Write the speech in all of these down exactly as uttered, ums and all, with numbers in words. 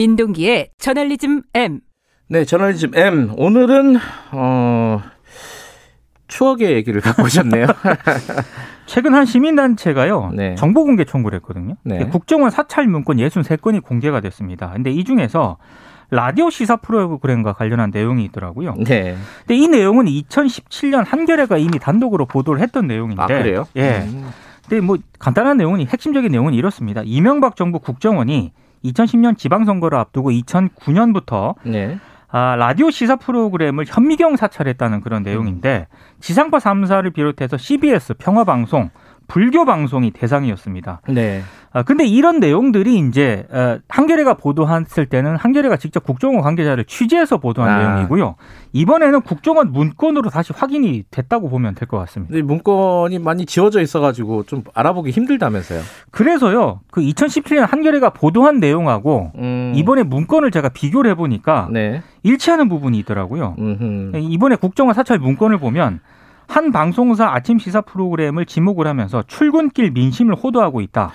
민동기의 저널리즘 M. 네, 저널리즘 M. 오늘은 어, 추억의 얘기를 갖고 오셨네요. 최근 한 시민단체가요, 네. 정보공개 청구를 했거든요. 네. 국정원 사찰 문건 예순세 건이 공개가 됐습니다. 그런데 이 중에서 라디오 시사 프로그램과 관련한 내용이 있더라고요. 네. 근데 이 내용은 이천십칠 년 한겨레가 이미 단독으로 보도를 했던 내용인데. 아, 그래요? 예. 음. 근데 뭐 간단한 내용은, 핵심적인 내용은 이렇습니다. 이명박 정부 국정원이 이천십 년 지방선거를 앞두고 이천구 년부터 네. 아, 라디오 시사 프로그램을 현미경 사찰했다는 그런 내용인데, 지상파 삼 사를 비롯해서 씨비에스, 평화방송, 불교 방송이 대상이었습니다. 네. 아, 근데 이런 내용들이 이제 한겨레가 보도했을 때는 한겨레가 직접 국정원 관계자를 취재해서 보도한 아. 내용이고요. 이번에는 국정원 문건으로 다시 확인이 됐다고 보면 될 것 같습니다. 문건이 많이 지워져 있어가지고 좀 알아보기 힘들다면서요. 그래서요, 그 이천십칠 년 한겨레가 보도한 내용하고 음. 이번에 문건을 제가 비교를 해보니까 네. 일치하는 부분이 있더라고요. 음흠. 이번에 국정원 사찰 문건을 보면 한 방송사 아침 시사 프로그램을 지목을 하면서 출근길 민심을 호도하고 있다.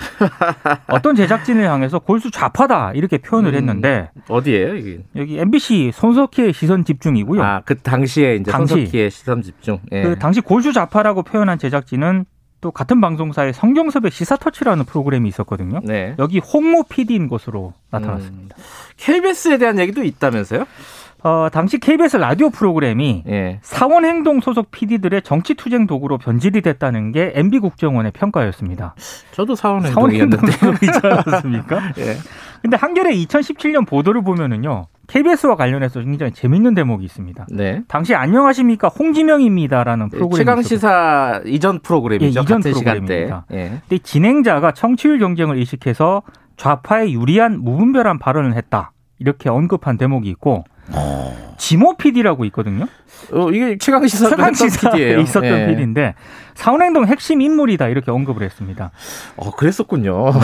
어떤 제작진을 향해서 골수 좌파다 이렇게 표현을 음, 했는데. 어디예요? 여기? 여기 엠비씨 손석희의 시선 집중이고요. 아, 그 당시에 이제 당시, 손석희의 시선 집중. 예. 그 당시 골수 좌파라고 표현한 제작진은 또 같은 방송사의 성경섭의 시사터치라는 프로그램이 있었거든요. 네. 여기 홍모 피디인 것으로 나타났습니다. 음, 케이비에스에 대한 얘기도 있다면서요? 어, 당시 케이비에스 라디오 프로그램이 예. 사원행동 소속 피디들의 정치투쟁 도구로 변질이 됐다는 게 엠비 국정원의 평가였습니다. 저도 사원행동이었는데. 사원행동이지 않았습니까? 예. 근데 한겨레 이천십칠 년 보도를 보면은요, 케이비에스와 관련해서 굉장히 재밌는 대목이 있습니다. 네. 당시 안녕하십니까 홍지명입니다라는 프로그램이 있었어요. 최강시사 이전 프로그램이죠. 예, 이전 프로그램입니다. 예. 근데 진행자가 청취율 경쟁을 의식해서 좌파에 유리한 무분별한 발언을 했다, 이렇게 언급한 대목이 있고, 지모 피디라고 있거든요. 어, 이게 최강시사 피디예요. 있었던 예. 피디인데 사원행동 핵심 인물이다 이렇게 언급을 했습니다. 어, 그랬었군요. 네.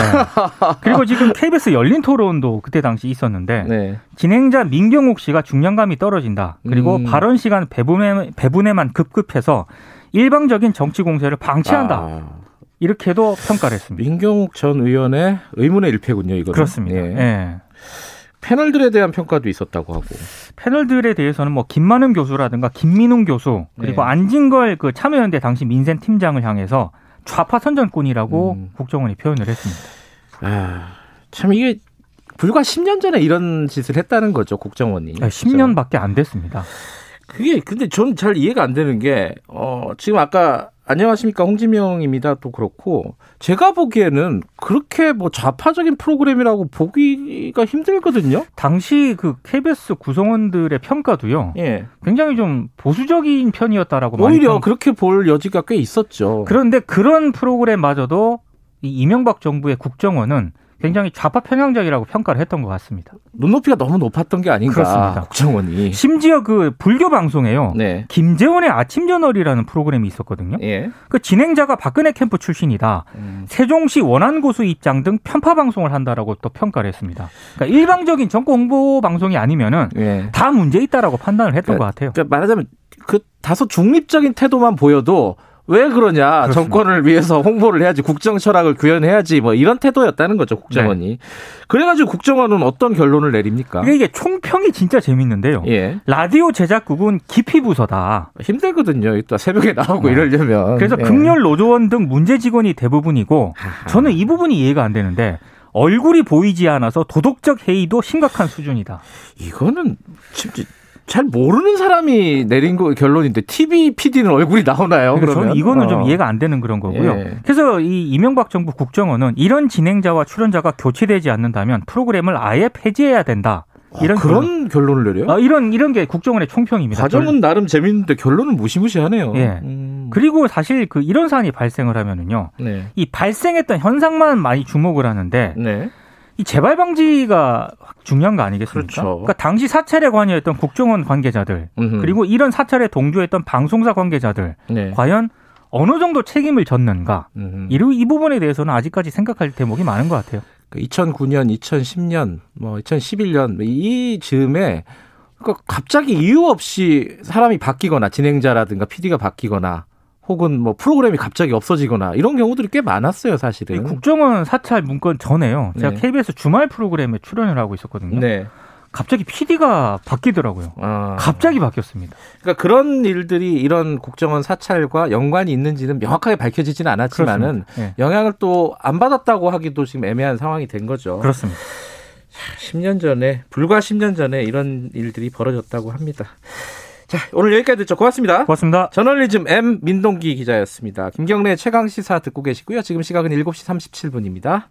그리고 지금 케이비에스 열린 토론도 그때 당시 있었는데 네. 진행자 민경욱 씨가 중량감이 떨어진다. 그리고 음. 발언 시간 배분에, 배분에만 급급해서 일방적인 정치 공세를 방치한다. 아. 이렇게도 평가를 했습니다. 민경욱 전 의원의 의문의 일패군요, 이거는. 그렇습니다. 예. 예. 패널들에 대한 평가도 있었다고 하고. 패널들에 대해서는 뭐 김만은 교수라든가 김민웅 교수, 그리고 네. 안진걸 그 참여연대 당시 민생 팀장을 향해서 좌파 선전꾼이라고 음. 국정원이 표현을 했습니다. 아, 참 이게 불과 십 년 전에 이런 짓을 했다는 거죠, 국정원이. 네, 십 년밖에 안 됐습니다. 그게 근데 전 잘 이해가 안 되는 게 어, 지금 아까 안녕하십니까 홍지명입니다 또 그렇고, 제가 보기에는 그렇게 뭐 좌파적인 프로그램이라고 보기가 힘들거든요. 당시 그 케이비에스 구성원들의 평가도요. 예. 굉장히 좀 보수적인 편이었다라고 오히려 많이 오히려 평... 그렇게 볼 여지가 꽤 있었죠. 그런데 그런 프로그램마저도 이 이명박 정부의 국정원은 굉장히 좌파 편향적이라고 평가를 했던 것 같습니다. 눈높이가 너무 높았던 게 아닌가. 그렇습니다. 국정원이. 심지어 그 불교 방송에요. 네. 김재원의 아침 저널이라는 프로그램이 있었거든요. 예. 그 진행자가 박근혜 캠프 출신이다. 음. 세종시 원안고수 입장 등 편파 방송을 한다라고 또 평가를 했습니다. 그러니까 일방적인 정권 홍보 방송이 아니면은 예. 다 문제 있다라고 판단을 했던 그러니까, 것 같아요. 그러니까 말하자면 그 다소 중립적인 태도만 보여도 왜 그러냐. 그렇습니다. 정권을 위해서 홍보를 해야지, 국정 철학을 구현해야지, 뭐 이런 태도였다는 거죠, 국정원이. 네. 그래가지고 국정원은 어떤 결론을 내립니까? 이게 총평이 진짜 재밌는데요. 예. 라디오 제작국은 기피 부서다. 힘들거든요. 이따 새벽에 나오고 네. 이러려면. 그래서 예. 극렬 노조원 등 문제 직원이 대부분이고, 하하. 저는 이 부분이 이해가 안 되는데 얼굴이 보이지 않아서 도덕적 해이도 심각한 수준이다. 이거는 진짜. 잘 모르는 사람이 내린 거 결론인데 티비 피디는 얼굴이 나오나요? 그러니까 그러면 저는 이거는 어. 좀 이해가 안 되는 그런 거고요. 예. 그래서 이 이명박 정부 국정원은 이런 진행자와 출연자가 교체되지 않는다면 프로그램을 아예 폐지해야 된다. 이런 아, 그런 결론. 결론을 내려요? 아, 이런 이런 게 국정원의 총평입니다. 과정은 결론. 나름 재밌는데 결론은 무시무시하네요. 예. 음. 그리고 사실 그 이런 사안이 발생을 하면은요, 네. 이 발생했던 현상만 많이 주목을 하는데. 네. 이 재발 방지가 중요한 거 아니겠습니까? 그렇죠. 그러니까 당시 사찰에 관여했던 국정원 관계자들, 음흠. 그리고 이런 사찰에 동조했던 방송사 관계자들, 네. 과연 어느 정도 책임을 졌는가? 이, 이 부분에 대해서는 아직까지 생각할 대목이 많은 것 같아요. 이천구 년, 이천십 년, 뭐 이천십일 년 이 즈음에 그러니까 갑자기 이유 없이 사람이 바뀌거나 진행자라든가 피디가 바뀌거나. 혹은 뭐 프로그램이 갑자기 없어지거나 이런 경우들이 꽤 많았어요, 사실은. 국정원 사찰 문건 전에요. 제가 네. 케이비에스 주말 프로그램에 출연을 하고 있었거든요. 네. 갑자기 피디가 바뀌더라고요. 아. 갑자기 바뀌었습니다. 그러니까 그런 일들이 이런 국정원 사찰과 연관이 있는지는 명확하게 밝혀지지는 않았지만은 네. 영향을 또 안 받았다고 하기도 지금 애매한 상황이 된 거죠. 그렇습니다. 십 년 전에, 불과 십 년 전에 이런 일들이 벌어졌다고 합니다. 자, 오늘 여기까지 듣죠. 고맙습니다. 고맙습니다. 저널리즘 M 민동기 기자였습니다. 김경래의 최강 시사 듣고 계시고요. 지금 시각은 일곱 시 삼십칠 분입니다.